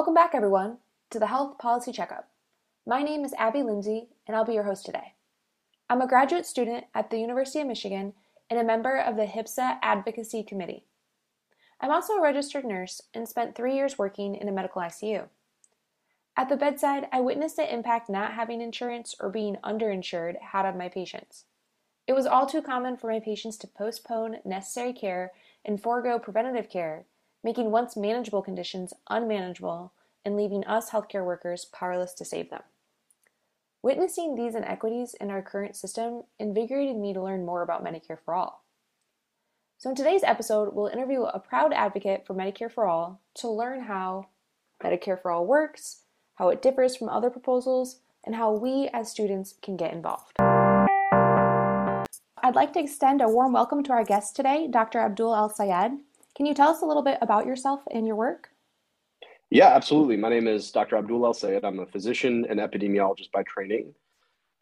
Welcome back, everyone, to the Health Policy Checkup. My name is Abby Lindsay, and I'll be your host today. I'm a graduate student at the University of Michigan and a member of the HPSA Advocacy Committee. I'm also a registered nurse and spent 3 years working in a medical ICU. At the bedside, I witnessed the impact not having insurance or being underinsured had on my patients. It was all too common for my patients to postpone necessary care and forego preventative care, making once manageable conditions unmanageable and leaving us healthcare workers powerless to save them. Witnessing these inequities in our current system invigorated me to learn more about Medicare for All. So in today's episode, we'll interview a proud advocate for Medicare for All to learn how Medicare for All works, how it differs from other proposals, and how we as students can get involved. I'd like to extend a warm welcome to our guest today, Dr. Abdul El-Sayed. Can you tell us a little bit about yourself and your work? Yeah, absolutely. My name is Dr. Abdul El-Sayed. I'm a physician and epidemiologist by training.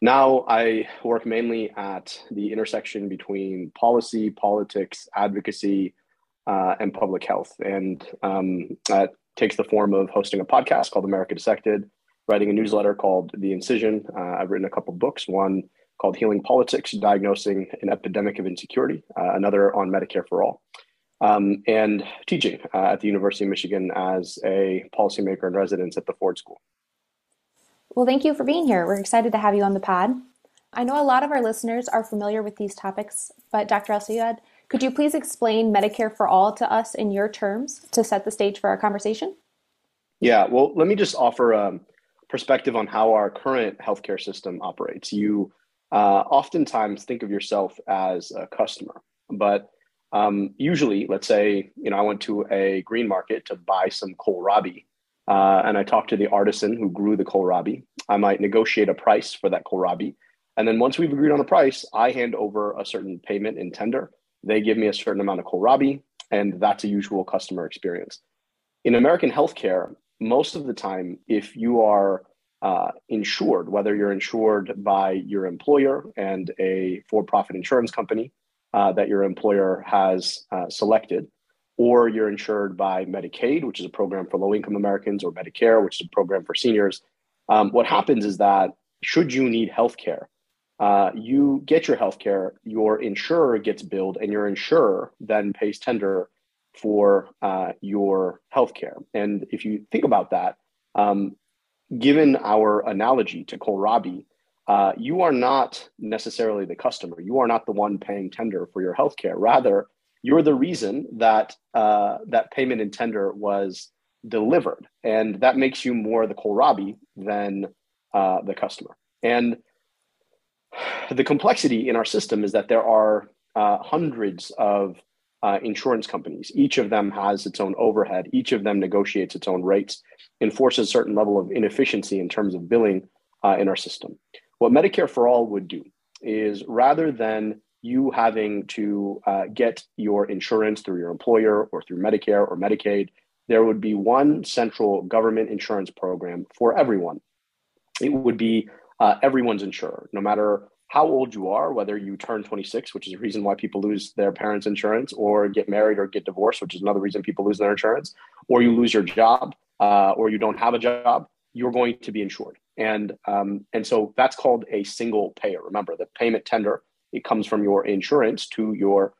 Now I work mainly at the intersection between policy, politics, advocacy, and public health. And that takes the form of hosting a podcast called America Dissected, writing a newsletter called The Incision. I've written a couple books, one called Healing Politics, Diagnosing an Epidemic of Insecurity, another on Medicare for All. And teaching at the University of Michigan as a policymaker in residence at the Ford School. Well, thank you for being here. We're excited to have you on the pod. I know a lot of our listeners are familiar with these topics, but Dr. El-Sayed, could you please explain Medicare for All to us in your terms to set the stage for our conversation? Yeah, well, let me just offer a perspective on how our current healthcare system operates. You oftentimes think of yourself as a customer, but usually, let's say, I went to a green market to buy some kohlrabi, and I talked to the artisan who grew the kohlrabi. I might negotiate a price for that kohlrabi. And then once we've agreed on a price, I hand over a certain payment in tender. They give me a certain amount of kohlrabi, and that's a usual customer experience. In American healthcare, most of the time, if you are insured, whether you're insured by your employer and a for-profit insurance company, that your employer has selected, or you're insured by Medicaid, which is a program for low-income Americans, or Medicare, which is a program for seniors. What happens is that should you need healthcare, you get your healthcare, your insurer gets billed, and your insurer then pays tender for your healthcare. And if you think about that, given our analogy to kohlrabi, you are not necessarily the customer. You are not the one paying tender for your healthcare. Rather, you're the reason that that payment in tender was delivered. And that makes you more the kohlrabi than the customer. And the complexity in our system is that there are hundreds of insurance companies. Each of them has its own overhead. Each of them negotiates its own rates, enforces a certain level of inefficiency in terms of billing in our system. What Medicare for All would do is rather than you having to get your insurance through your employer or through Medicare or Medicaid, there would be one central government insurance program for everyone. It would be everyone's insurer, no matter how old you are, whether you turn 26, which is the reason why people lose their parents' insurance, or get married or get divorced, which is another reason people lose their insurance, or you lose your job or you don't have a job, you're going to be insured. And so that's called a single payer. Remember, the payment tender, it comes from your insurance to your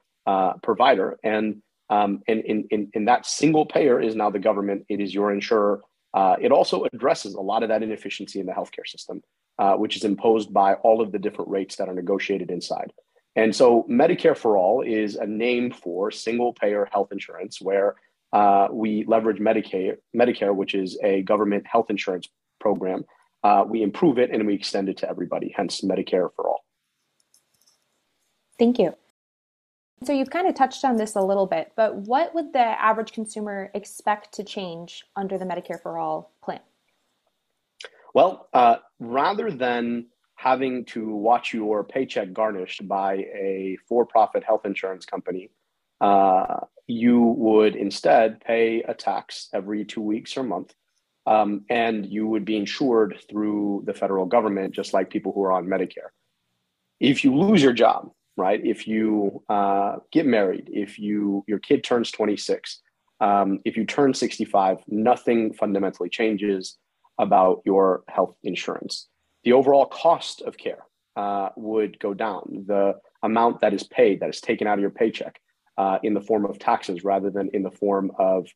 provider. And in that single payer is now the government. It is your insurer. It also addresses a lot of that inefficiency in the healthcare system, which is imposed by all of the different rates that are negotiated inside. And so Medicare for All is a name for single payer health insurance, where we leverage Medicare, which is a government health insurance program. We improve it and we extend it to everybody, hence Medicare for All. Thank you. So you've kind of touched on this a little bit, but what would the average consumer expect to change under the Medicare for All plan? Well, rather than having to watch your paycheck garnished by a for-profit health insurance company, you would instead pay a tax every 2 weeks or month. And you would be insured through the federal government, just like people who are on Medicare. If you lose your job, right? If you get married, if your kid turns 26, If you turn 65, nothing fundamentally changes about your health insurance. The overall cost of care would go down. The amount that is paid, that is taken out of your paycheck in the form of taxes rather than in the form of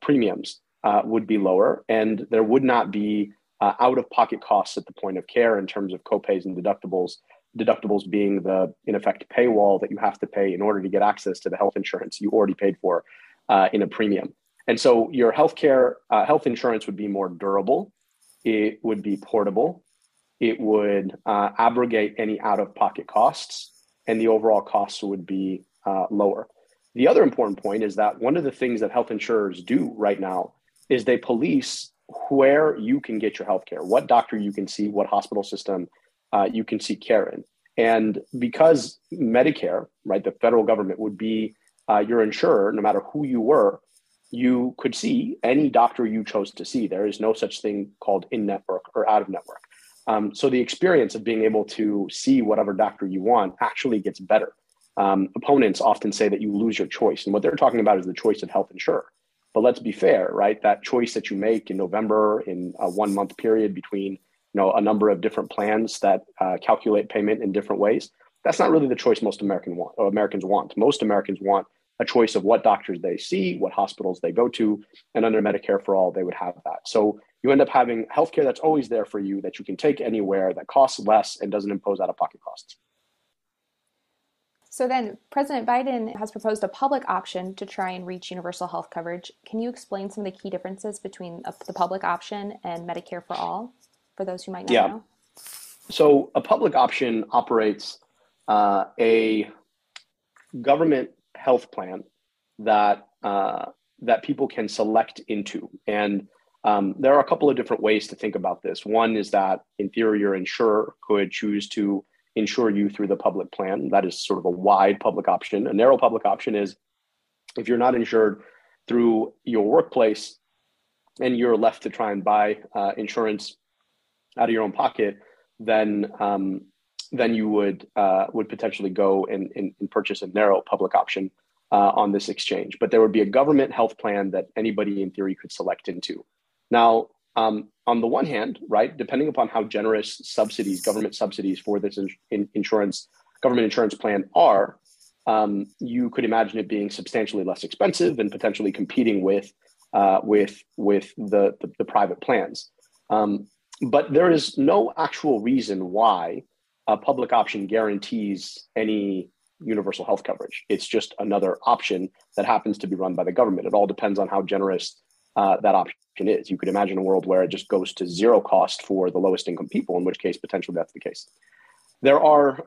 premiums would be lower. And there would not be out-of-pocket costs at the point of care in terms of copays and deductibles, deductibles being the, in effect, paywall that you have to pay in order to get access to the health insurance you already paid for in a premium. And so your healthcare, health insurance would be more durable. It would be portable. It would abrogate any out-of-pocket costs, and the overall costs would be lower. The other important point is that one of the things that health insurers do right now is they police where you can get your healthcare, what doctor you can see, what hospital system you can seek care in. And because Medicare, right, the federal government would be your insurer, no matter who you were, you could see any doctor you chose to see. There is no such thing called in-network or out-of-network. So the experience of being able to see whatever doctor you want actually gets better. Opponents often say that you lose your choice. And what they're talking about is the choice of health insurer. But let's be fair, right? That choice that you make in November in a 1 month period between, you know, a number of different plans that calculate payment in different ways, that's not really the choice most Americans want. Most Americans want a choice of what doctors they see, what hospitals they go to, and under Medicare for All, they would have that. So you end up having healthcare that's always there for you, that you can take anywhere, that costs less and doesn't impose out-of-pocket costs. So then President Biden has proposed a public option to try and reach universal health coverage. Can you explain some of the key differences between the public option and Medicare for All for those who might not know? So a public option operates a government health plan that that people can select into. And there are a couple of different ways to think about this. One is that in theory, your insurer could choose to insure you through the public plan. That is sort of a wide public option. A narrow public option is if you're not insured through your workplace and you're left to try and buy insurance out of your own pocket, then you would potentially go and purchase a narrow public option on this exchange. But there would be a government health plan that anybody in theory could select into. Now, on the one hand, right, depending upon how generous subsidies, government subsidies for this insurance, government insurance plan are, you could imagine it being substantially less expensive and potentially competing with the private plans. But there is no actual reason why a public option guarantees any universal health coverage. It's just another option that happens to be run by the government. It all depends on how generous that option is. You could imagine a world where it just goes to zero cost for the lowest income people, in which case potentially that's the case. There are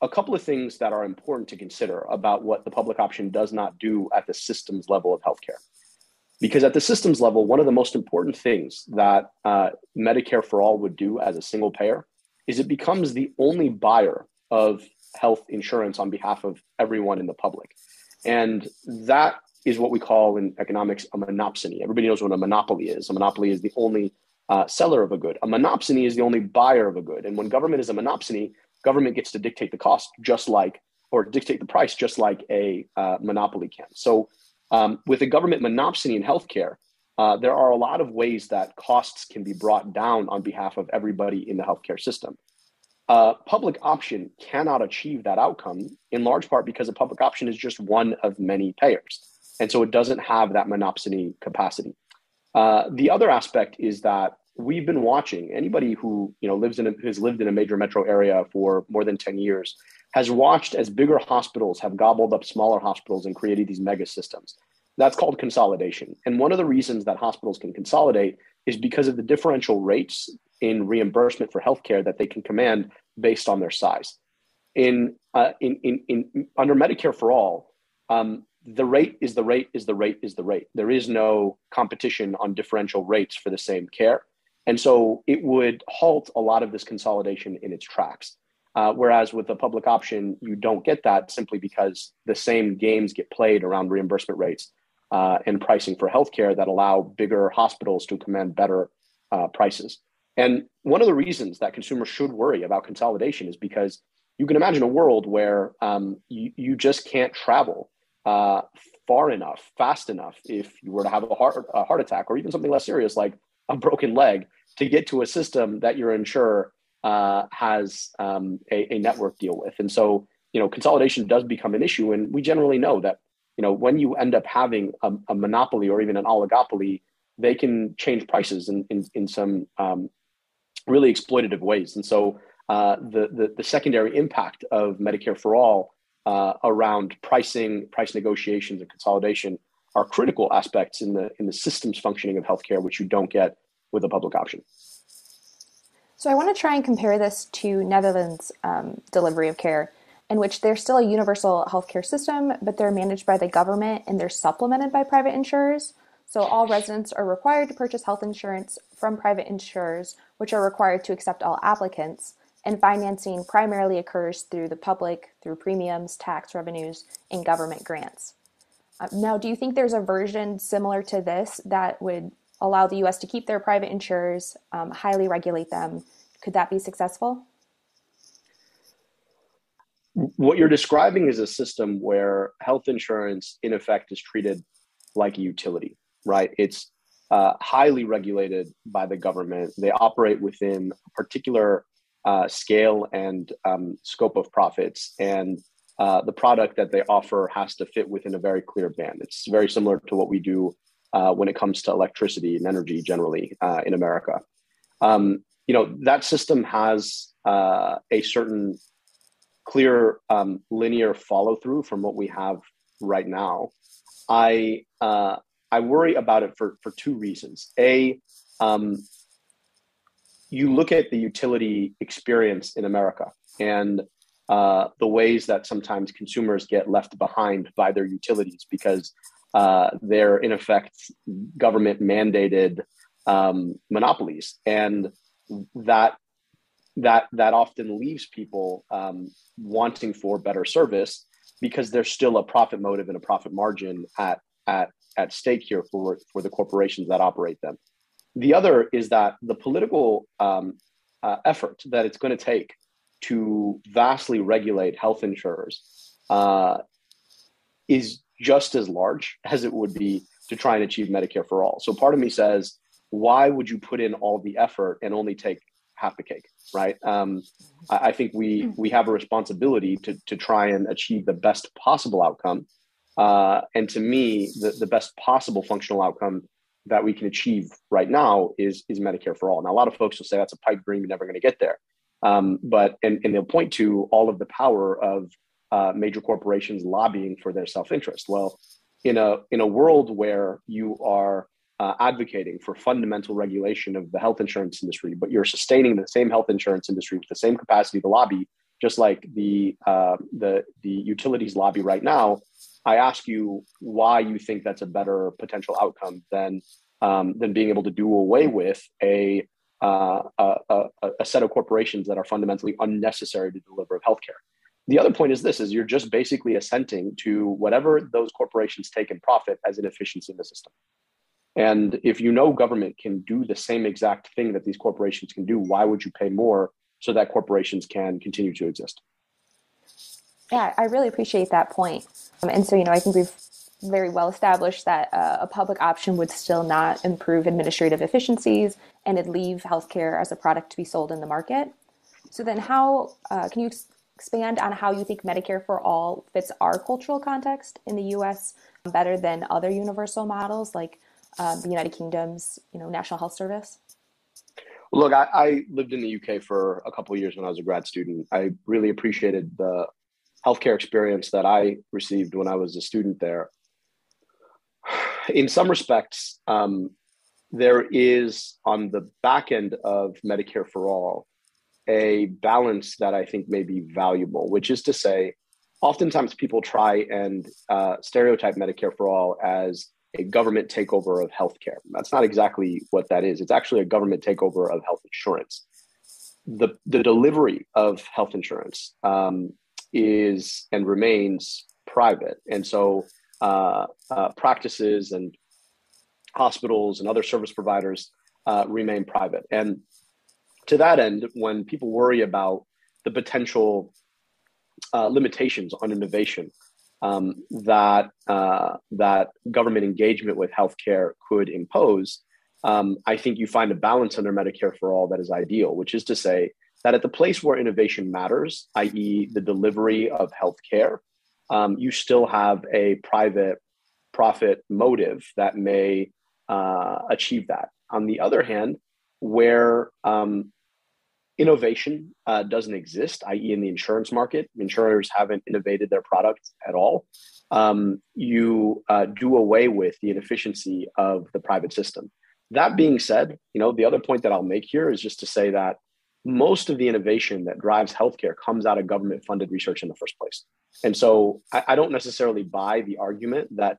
a couple of things that are important to consider about what the public option does not do at the systems level of healthcare. Because at the systems level, one of the most important things that Medicare for All would do as a single payer is it becomes the only buyer of health insurance on behalf of everyone in the public. And that is what we call in economics a monopsony. Everybody knows what a monopoly is. A monopoly is the only seller of a good. A monopsony is the only buyer of a good. And when government is a monopsony, government gets to dictate the cost just like, or dictate the price just like a monopoly can. So with a government monopsony in healthcare, there are a lot of ways that costs can be brought down on behalf of everybody in the healthcare system. Public option cannot achieve that outcome in large part because a public option is just one of many payers. And so it doesn't have that monopsony capacity. The other aspect is that we've been watching, anybody who has lived in a major metro area for more than 10 years has watched as bigger hospitals have gobbled up smaller hospitals and created these mega systems. That's called consolidation. And one of the reasons that hospitals can consolidate is because of the differential rates in reimbursement for healthcare that they can command based on their size. Under Medicare for All, the rate is the rate is the rate is the rate. There is no competition on differential rates for the same care. And so it would halt a lot of this consolidation in its tracks. Whereas with a public option, you don't get that simply because the same games get played around reimbursement rates and pricing for healthcare that allow bigger hospitals to command better prices. And one of the reasons that consumers should worry about consolidation is because you can imagine a world where you just can't travel far enough, fast enough, if you were to have a heart attack or even something less serious like a broken leg, to get to a system that your insurer has a network deal with. And so, you know, consolidation does become an issue. And we generally know that, you know, when you end up having a monopoly or even an oligopoly, they can change prices in some really exploitative ways. And so the secondary impact of Medicare for All around pricing, price negotiations, and consolidation are critical aspects in the systems functioning of healthcare, which you don't get with a public option. So I want to try and compare this to Netherlands' delivery of care, in which there's still a universal healthcare system, but they're managed by the government and they're supplemented by private insurers. So all residents are required to purchase health insurance from private insurers, which are required to accept all applicants. And financing primarily occurs through the public, through premiums, tax revenues, and government grants. Now, do you think there's a version similar to this that would allow the U.S. to keep their private insurers, highly regulate them? Could that be successful? What you're describing is a system where health insurance, in effect, is treated like a utility, right? It's highly regulated by the government. They operate within a particular scale and scope of profits. And the product that they offer has to fit within a very clear band. It's very similar to what we do when it comes to electricity and energy generally in America. You know, that system has a certain clear linear follow through from what we have right now. I worry about it for two reasons. A, you look at the utility experience in America and the ways that sometimes consumers get left behind by their utilities because they're in effect government mandated monopolies, and that often leaves people wanting for better service because there's still a profit motive and a profit margin at stake here for the corporations that operate them. The other is that the political effort that it's going to take to vastly regulate health insurers is just as large as it would be to try and achieve Medicare for All. So part of me says, why would you put in all the effort and only take half the cake, right? I think we have a responsibility to try and achieve the best possible outcome. And to me, the best possible functional outcome that we can achieve right now is Medicare for All. Now, a lot of folks will say that's a pipe dream, you're never going to get there. But they'll point to all of the power of major corporations lobbying for their self-interest. Well, in a world where you are advocating for fundamental regulation of the health insurance industry, but you're sustaining the same health insurance industry with the same capacity to lobby, just like the utilities lobby right now, I ask you why you think that's a better potential outcome than being able to do away with a set of corporations that are fundamentally unnecessary to deliver healthcare. The other point is this: is you're just basically assenting to whatever those corporations take in profit as inefficiency in the system. And if you know government can do the same exact thing that these corporations can do, why would you pay more so that corporations can continue to exist? Yeah, I really appreciate that point. And so, you know, I think we've very well established that a public option would still not improve administrative efficiencies, and it'd leave healthcare as a product to be sold in the market. So then how can you expand on how you think Medicare for All fits our cultural context in the U.S. better than other universal models like the United Kingdom's, you know, National Health Service? Look, I lived in the UK for a couple of years when I was a grad student. I really appreciated the healthcare experience that I received when I was a student there. In some respects, there is on the back end of Medicare for All a balance that I think may be valuable, which is to say, oftentimes people try and stereotype Medicare for All as a government takeover of healthcare. That's not exactly what that is. It's actually a government takeover of health insurance. The delivery of health insurance is and remains private. And so practices and hospitals and other service providers remain private. And to that end, when people worry about the potential limitations on innovation that government engagement with healthcare could impose, I think you find a balance under Medicare for All that is ideal, which is to say that at the place where innovation matters, i.e. the delivery of healthcare, you still have a private profit motive that may achieve that. On the other hand, where innovation doesn't exist, i.e. in the insurance market, insurers haven't innovated their product at all, you do away with the inefficiency of the private system. That being said, you know, the other point that I'll make here is just to say that most of the innovation that drives healthcare comes out of government-funded research in the first place. And so I don't necessarily buy the argument that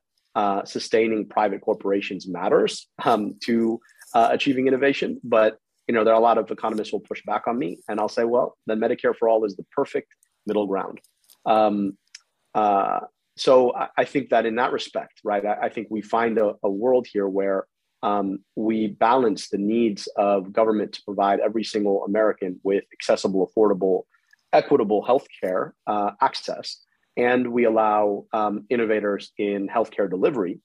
sustaining private corporations matters to achieving innovation. But, you know, there are a lot of economists who will push back on me, and I'll say, well, then Medicare for All is the perfect middle ground. So I think that in that respect, right, I think we find a world here where we balance the needs of government to provide every single American with accessible, affordable, equitable healthcare access, and we allow innovators in healthcare delivery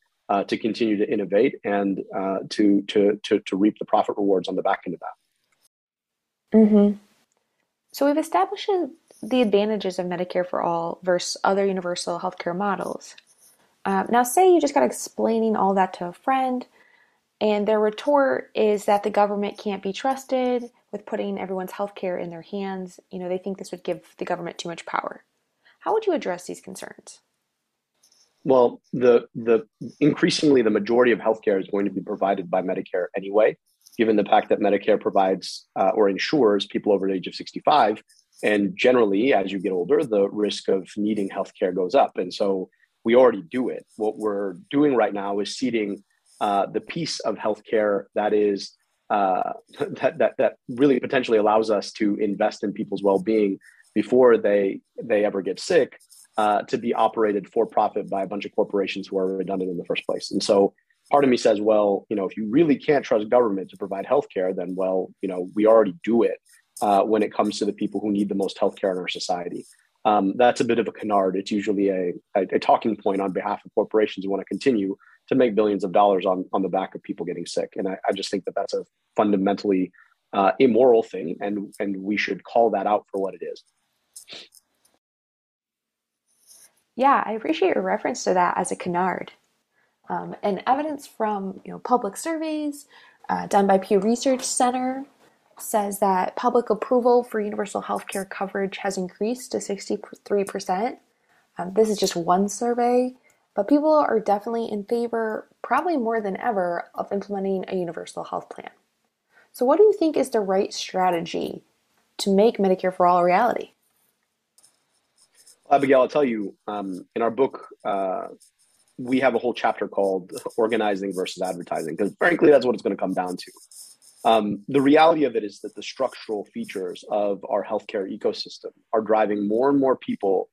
to continue to innovate and to reap the profit rewards on the back end of that. Mm-hmm. So we've established the advantages of Medicare for All versus other universal healthcare models. Now, say you just got explaining all that to a friend, and their retort is that the government can't be trusted with putting everyone's healthcare in their hands. You know, they think this would give the government too much power. How would you address these concerns? Well, the increasingly the majority of healthcare is going to be provided by Medicare anyway, given the fact that Medicare provides or insures people over the age of 65, and generally, as you get older, the risk of needing healthcare goes up. And so we already do it. What we're doing right now is ceding the piece of healthcare that is that really potentially allows us to invest in people's well-being before they ever get sick, to be operated for profit by a bunch of corporations who are redundant in the first place. And so, part of me says, well, you know, if you really can't trust government to provide healthcare, then well, you know, we already do it when it comes to the people who need the most healthcare in our society. That's a bit of a canard. It's usually a talking point on behalf of corporations who want to continue to make billions of dollars on the back of people getting sick. And I just think that that's a fundamentally immoral thing, and we should call that out for what it is. Yeah, I appreciate your reference to that as a canard. And evidence from, you know, public surveys done by Pew Research Center says that public approval for universal healthcare coverage has increased to 63%. This is just one survey, but people are definitely in favor, probably more than ever, of implementing a universal health plan. So what do you think is the right strategy to make Medicare for All a reality? Well, Abigail, I'll tell you, in our book, we have a whole chapter called Organizing versus Advertising, because frankly, that's what it's going to come down to. The reality of it is that the structural features of our healthcare ecosystem are driving more and more people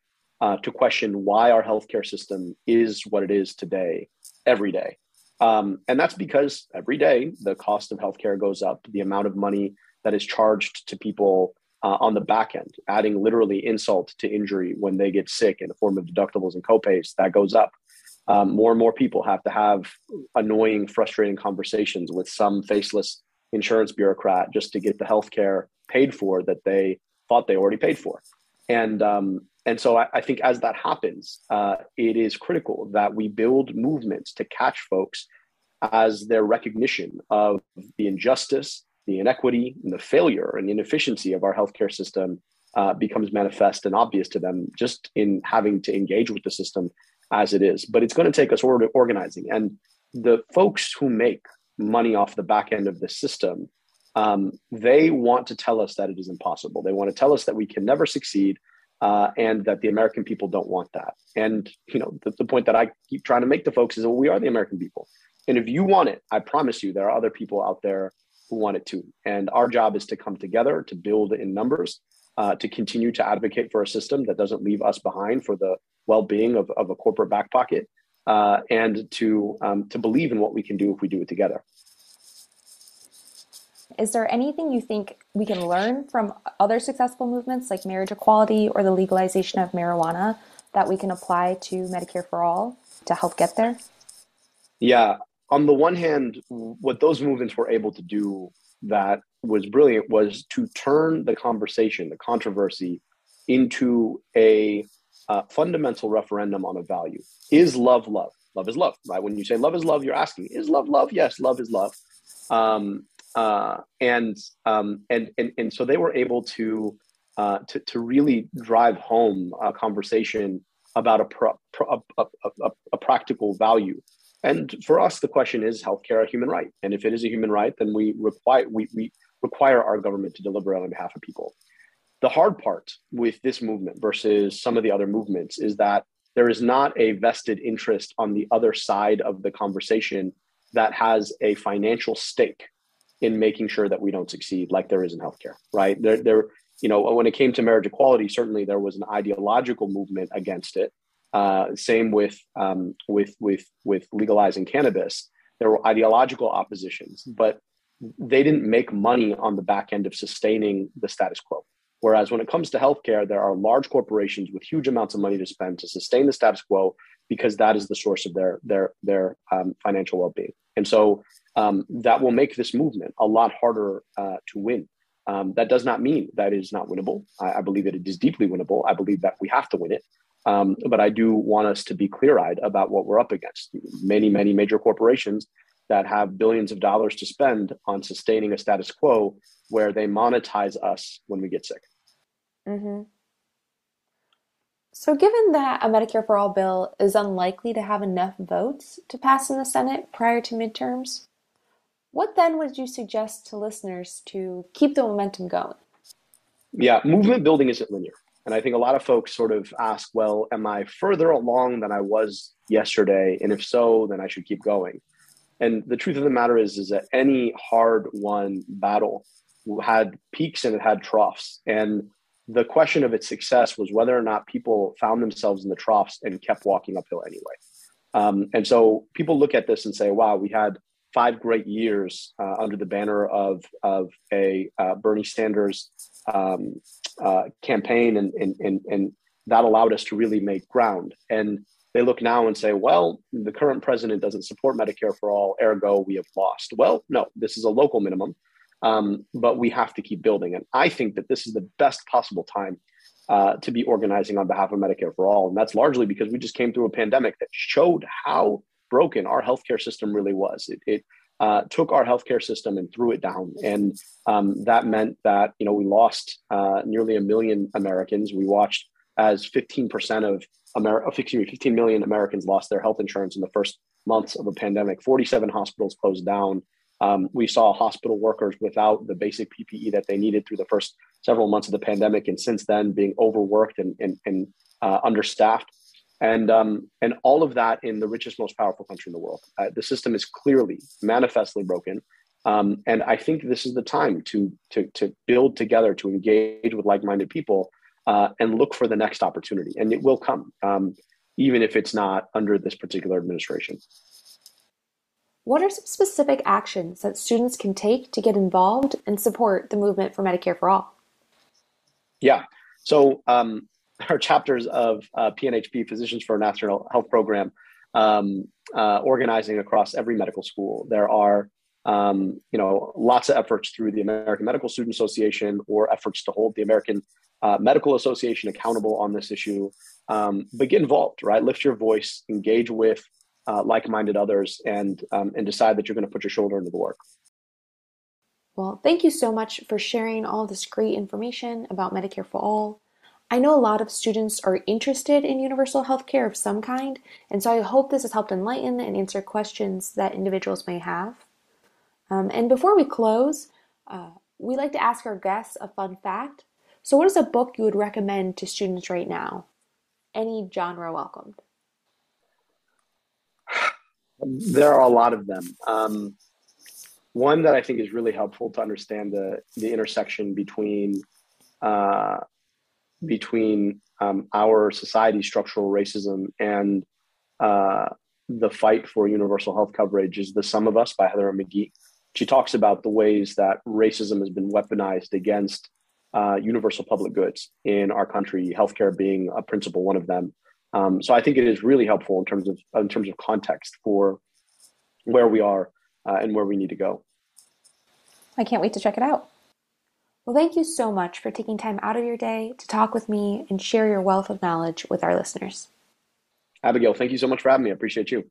to question why our healthcare system is what it is today, every day. And that's because every day, the cost of healthcare goes up, the amount of money that is charged to people on the back end, adding literally insult to injury when they get sick in the form of deductibles and copays, that goes up. More and more people have to have annoying, frustrating conversations with some faceless insurance bureaucrat just to get the healthcare paid for that they thought they already paid for. And so I think as that happens, it is critical that we build movements to catch folks as their recognition of the injustice, the inequity, and the failure and inefficiency of our healthcare system becomes manifest and obvious to them just in having to engage with the system as it is. But it's going to take us organizing. And the folks who make money off the back end of the system, they want to tell us that it is impossible. They want to tell us that we can never succeed, and that the American people don't want that. And, you know, the point that I keep trying to make to folks is that, well, we are the American people. And if you want it, I promise you, there are other people out there who want it too. And our job is to come together, to build in numbers, to continue to advocate for a system that doesn't leave us behind for the well-being of a corporate back pocket, and to believe in what we can do if we do it together. Is there anything you think we can learn from other successful movements like marriage equality or the legalization of marijuana that we can apply to Medicare for All to help get there? Yeah. On the one hand, what those movements were able to do that was brilliant was to turn the conversation, the controversy, into a fundamental referendum on a value. Is love love? Love is love, right? When you say love is love, you're asking, is love love? Yes, love is love. And so they were able to really drive home a conversation about a practical value. And for us, the question is healthcare a human right? And if it is a human right, then we require our government to deliver on behalf of people. The hard part with this movement versus some of the other movements is that there is not a vested interest on the other side of the conversation that has a financial stake in making sure that we don't succeed like there is in healthcare, right? When it came to marriage equality, certainly there was an ideological movement against it. Same with legalizing cannabis. There were ideological oppositions, but they didn't make money on the back end of sustaining the status quo. Whereas when it comes to healthcare, there are large corporations with huge amounts of money to spend to sustain the status quo because that is the source of their financial well-being. And so that will make this movement a lot harder to win. That does not mean that it is not winnable. I believe that it is deeply winnable. I believe that we have to win it. But I do want us to be clear-eyed about what we're up against. Many, many major corporations that have billions of dollars to spend on sustaining a status quo where they monetize us when we get sick. Mm-hmm. So given that a Medicare for All bill is unlikely to have enough votes to pass in the Senate prior to midterms, what then would you suggest to listeners to keep the momentum going? Yeah, movement building isn't linear. And I think a lot of folks sort of ask, well, am I further along than I was yesterday? And if so, then I should keep going. And the truth of the matter is that any hard-won battle had peaks and it had troughs. And the question of its success was whether or not people found themselves in the troughs and kept walking uphill anyway. And so people look at this and say, wow, we had 5 great years under the banner of a Bernie Sanders campaign. And that allowed us to really make ground. And they look now and say, well, the current president doesn't support Medicare for All, ergo we have lost. Well, no, this is a local minimum. But we have to keep building. And I think that this is the best possible time to be organizing on behalf of Medicare for All. And that's largely because we just came through a pandemic that showed how broken our healthcare system really was. It took our healthcare system and threw it down. And that meant that, we lost nearly 1 million Americans. We watched as 15 million Americans lost their health insurance in the first months of a pandemic. 47 hospitals closed down. We saw hospital workers without the basic PPE that they needed through the first several months of the pandemic, and since then being overworked and understaffed, and all of that in the richest, most powerful country in the world. The system is clearly, manifestly broken, and I think this is the time to build together, to engage with like-minded people, and look for the next opportunity, and it will come, even if it's not under this particular administration. What are some specific actions that students can take to get involved and support the movement for Medicare for All? Yeah. So our chapters of PNHP, Physicians for a National Health Program, organizing across every medical school. There are, lots of efforts through the American Medical Student Association or efforts to hold the American Medical Association accountable on this issue. But get involved, right? Lift your voice, engage with like-minded others, and decide that you're going to put your shoulder into the work. Well, thank you so much for sharing all this great information about Medicare for All. I know a lot of students are interested in universal health care of some kind, and so I hope this has helped enlighten and answer questions that individuals may have. And before we close, we like to ask our guests a fun fact. So what is a book you would recommend to students right now? Any genre welcomed. There are a lot of them. One that I think is really helpful to understand the intersection between our society's structural racism and the fight for universal health coverage is The Sum of Us by Heather McGee. She talks about the ways that racism has been weaponized against universal public goods in our country, healthcare being a principal one of them. So I think it is really helpful in terms of context for where we are and where we need to go. I can't wait to check it out. Well, thank you so much for taking time out of your day to talk with me and share your wealth of knowledge with our listeners. Abigail, thank you so much for having me. I appreciate you.